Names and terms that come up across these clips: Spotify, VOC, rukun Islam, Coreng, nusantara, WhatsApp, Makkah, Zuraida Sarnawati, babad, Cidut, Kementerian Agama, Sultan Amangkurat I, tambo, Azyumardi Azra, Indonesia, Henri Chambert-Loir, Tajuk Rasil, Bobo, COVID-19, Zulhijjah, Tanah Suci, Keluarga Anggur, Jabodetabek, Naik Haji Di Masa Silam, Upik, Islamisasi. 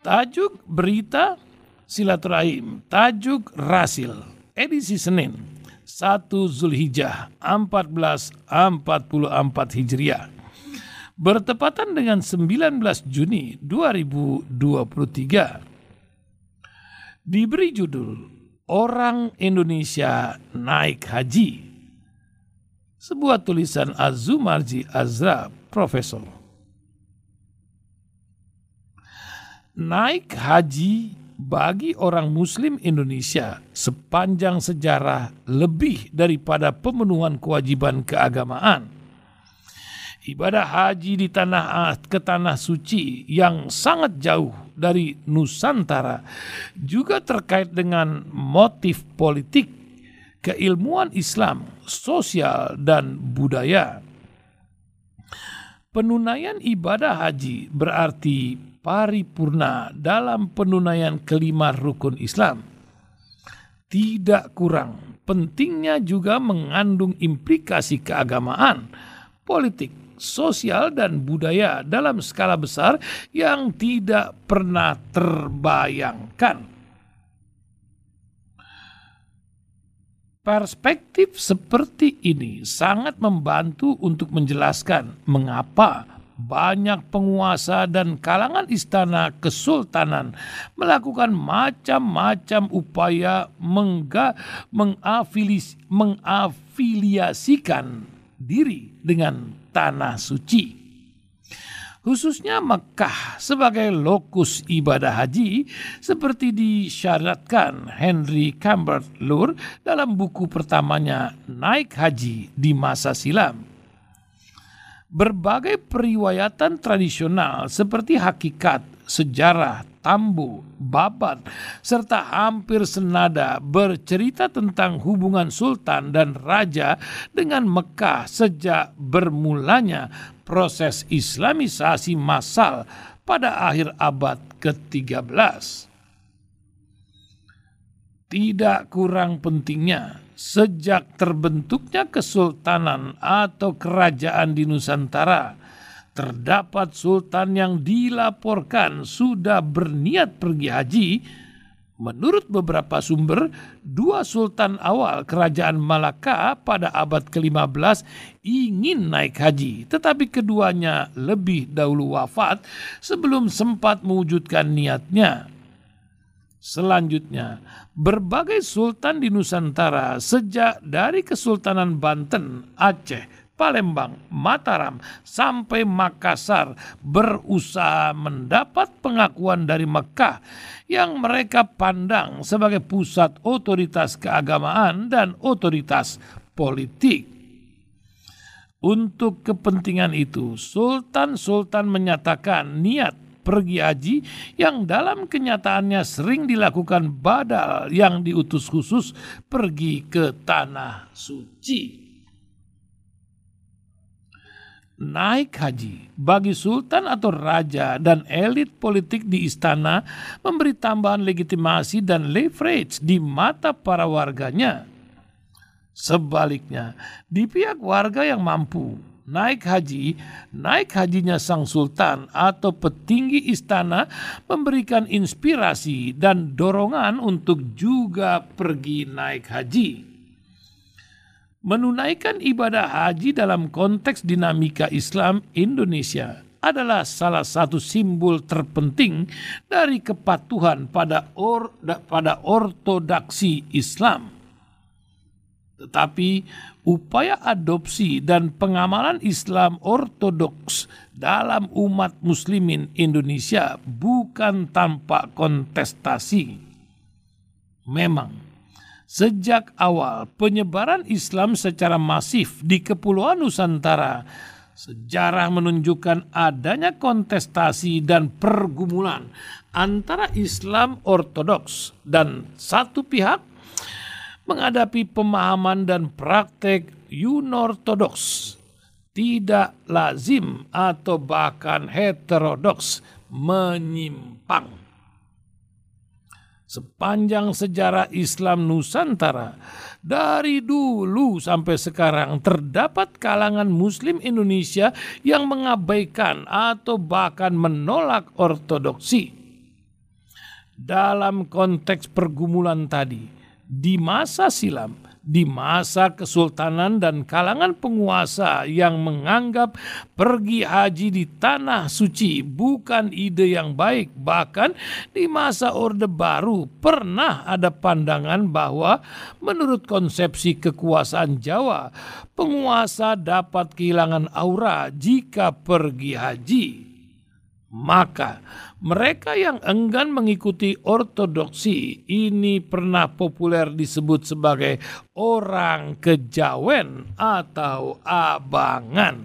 Tajuk Berita Silaturahim, Tajuk Rasil, edisi Senin, 1 Zulhijjah 1444 Hijriah, bertepatan dengan 19 Juni 2023. Diberi judul Orang Indonesia Naik Haji, sebuah tulisan Azyumardi Azra, Profesor. Naik haji bagi orang muslim Indonesia sepanjang sejarah lebih daripada pemenuhan kewajiban keagamaan. Ibadah haji di tanah suci yang sangat jauh dari Nusantara juga terkait dengan motif politik, keilmuan Islam, sosial, dan budaya. Penunaian ibadah haji berarti paripurna dalam penunaian kelima rukun Islam. Tidak kurang pentingnya juga mengandung implikasi keagamaan, politik, sosial, dan budaya dalam skala besar yang tidak pernah terbayangkan. Perspektif seperti ini sangat membantu untuk menjelaskan mengapa banyak penguasa dan kalangan istana kesultanan melakukan macam-macam upaya mengafiliasikan diri dengan Tanah Suci, khususnya Makkah, sebagai lokus ibadah haji seperti disyaratkan Henri Chambert-Loir dalam buku pertamanya Naik Haji di Masa Silam. Berbagai periwayatan tradisional seperti hakikat, sejarah, tambo, babad, serta hampir senada bercerita tentang hubungan sultan dan raja dengan Mekkah sejak bermulanya proses Islamisasi massal pada akhir abad ke-13. Tidak kurang pentingnya, sejak terbentuknya kesultanan atau kerajaan di Nusantara, terdapat sultan yang dilaporkan sudah berniat pergi haji. Menurut beberapa sumber, 2 sultan awal kerajaan Malaka pada abad ke-15 ingin naik haji, tetapi keduanya lebih dahulu wafat sebelum sempat mewujudkan niatnya. Selanjutnya, berbagai sultan di Nusantara sejak dari Kesultanan Banten, Aceh, Palembang, Mataram, sampai Makassar berusaha mendapat pengakuan dari Mekkah yang mereka pandang sebagai pusat otoritas keagamaan dan otoritas politik. Untuk kepentingan itu, sultan-sultan menyatakan niat pergi haji yang dalam kenyataannya sering dilakukan badal yang diutus khusus pergi ke Tanah Suci. Naik haji bagi sultan atau raja dan elit politik di istana memberi tambahan legitimasi dan leverage di mata para warganya. Sebaliknya, di pihak warga yang mampu, naik hajinya sang sultan atau petinggi istana memberikan inspirasi dan dorongan untuk juga pergi naik haji. Menunaikan ibadah haji dalam konteks dinamika Islam Indonesia adalah salah satu simbol terpenting dari kepatuhan pada ortodoksi Islam. Tetapi upaya adopsi dan pengamalan Islam ortodoks dalam umat muslimin Indonesia bukan tanpa kontestasi. Memang, sejak awal penyebaran Islam secara masif di Kepulauan Nusantara, sejarah menunjukkan adanya kontestasi dan pergumulan antara Islam ortodoks dan satu pihak menghadapi pemahaman dan praktek unortodoks, tidak lazim atau bahkan heterodoks, menyimpang. Sepanjang sejarah Islam Nusantara, dari dulu sampai sekarang terdapat kalangan muslim Indonesia yang mengabaikan atau bahkan menolak ortodoksi. dalam konteks pergumulan tadi, di masa silam, di masa kesultanan dan kalangan penguasa yang menganggap pergi haji di Tanah Suci bukan ide yang baik. Bahkan di masa Orde Baru pernah ada pandangan bahwa menurut konsepsi kekuasaan Jawa, penguasa dapat kehilangan aura jika pergi haji. Maka mereka yang enggan mengikuti ortodoksi ini pernah populer disebut sebagai orang kejawen atau abangan.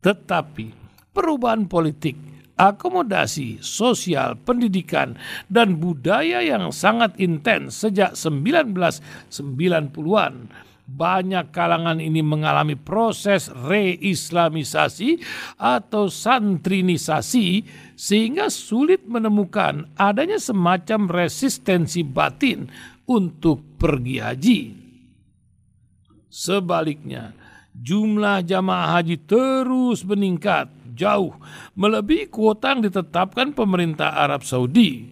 Tetapi perubahan politik, akomodasi, sosial, pendidikan, dan budaya yang sangat intens sejak 1990-an, banyak kalangan ini mengalami proses re-islamisasi atau santrinisasi sehingga sulit menemukan adanya semacam resistensi batin untuk pergi haji. Sebaliknya, jumlah jamaah haji terus meningkat jauh melebihi kuota yang ditetapkan pemerintah Arab Saudi,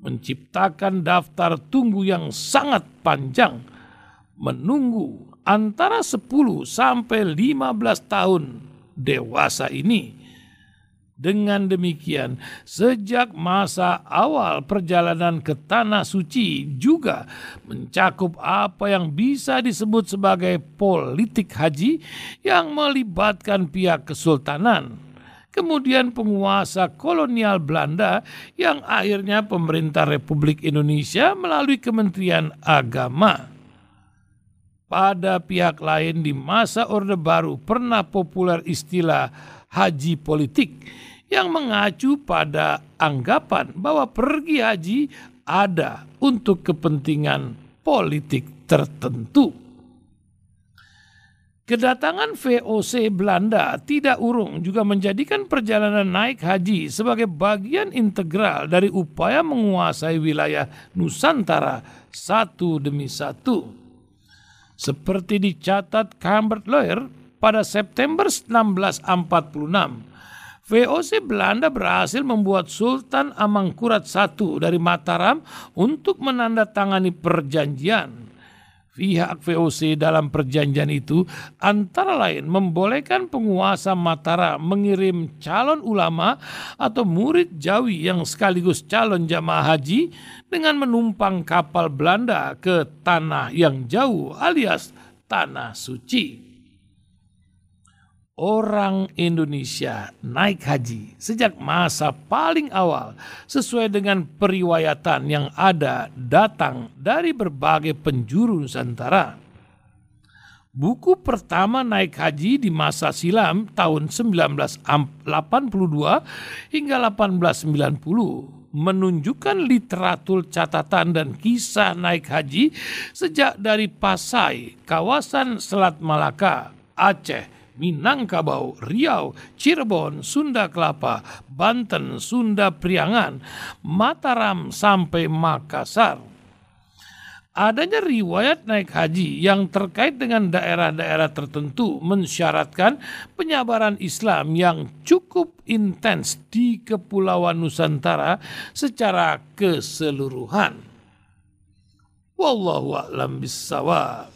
menciptakan daftar tunggu yang sangat panjang, menunggu antara 10 sampai 15 tahun dewasa ini. Dengan demikian, sejak masa awal perjalanan ke Tanah Suci juga mencakup apa yang bisa disebut sebagai politik haji yang melibatkan pihak kesultanan, kemudian penguasa kolonial Belanda, yang akhirnya pemerintah Republik Indonesia melalui Kementerian Agama. Pada pihak lain, di masa Orde Baru pernah populer istilah haji politik yang mengacu pada anggapan bahwa pergi haji ada untuk kepentingan politik tertentu. Kedatangan VOC Belanda tidak urung juga menjadikan perjalanan naik haji sebagai bagian integral dari upaya menguasai wilayah Nusantara satu demi satu. Seperti dicatat Chambert-Loir pada September 1646, VOC Belanda berhasil membuat Sultan Amangkurat I dari Mataram untuk menandatangani perjanjian. Pihak VOC dalam perjanjian itu antara lain membolehkan penguasa Mataram mengirim calon ulama atau murid jawi yang sekaligus calon jamaah haji dengan menumpang kapal Belanda ke tanah yang jauh alias Tanah Suci. Orang Indonesia naik haji sejak masa paling awal sesuai dengan periwayatan yang ada datang dari berbagai penjuru Nusantara. Buku pertama naik haji di masa silam tahun 1982 hingga 1890 menunjukkan literatur catatan dan kisah naik haji sejak dari Pasai, kawasan Selat Malaka, Aceh, Minangkabau, Riau, Cirebon, Sunda Kelapa, Banten, Sunda Priangan, Mataram sampai Makassar. Adanya riwayat naik haji yang terkait dengan daerah-daerah tertentu mensyaratkan penyebaran Islam yang cukup intens di Kepulauan Nusantara secara keseluruhan. Wallahu a'lam bissawab.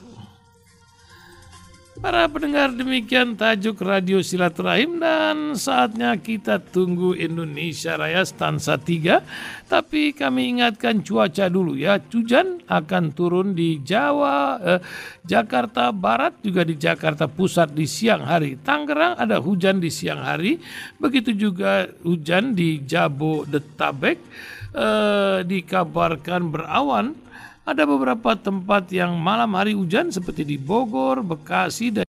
Para pendengar, demikian tajuk Radio Silaturahim, dan saatnya kita tunggu Indonesia Raya stansa 3. Tapi kami ingatkan cuaca dulu ya. Hujan akan turun di Jawa, Jakarta Barat, juga di Jakarta Pusat di siang hari. Tangerang ada hujan di siang hari. Begitu juga hujan di Jabodetabek, dikabarkan berawan. Ada beberapa tempat yang malam hari hujan seperti di Bogor, Bekasi, dan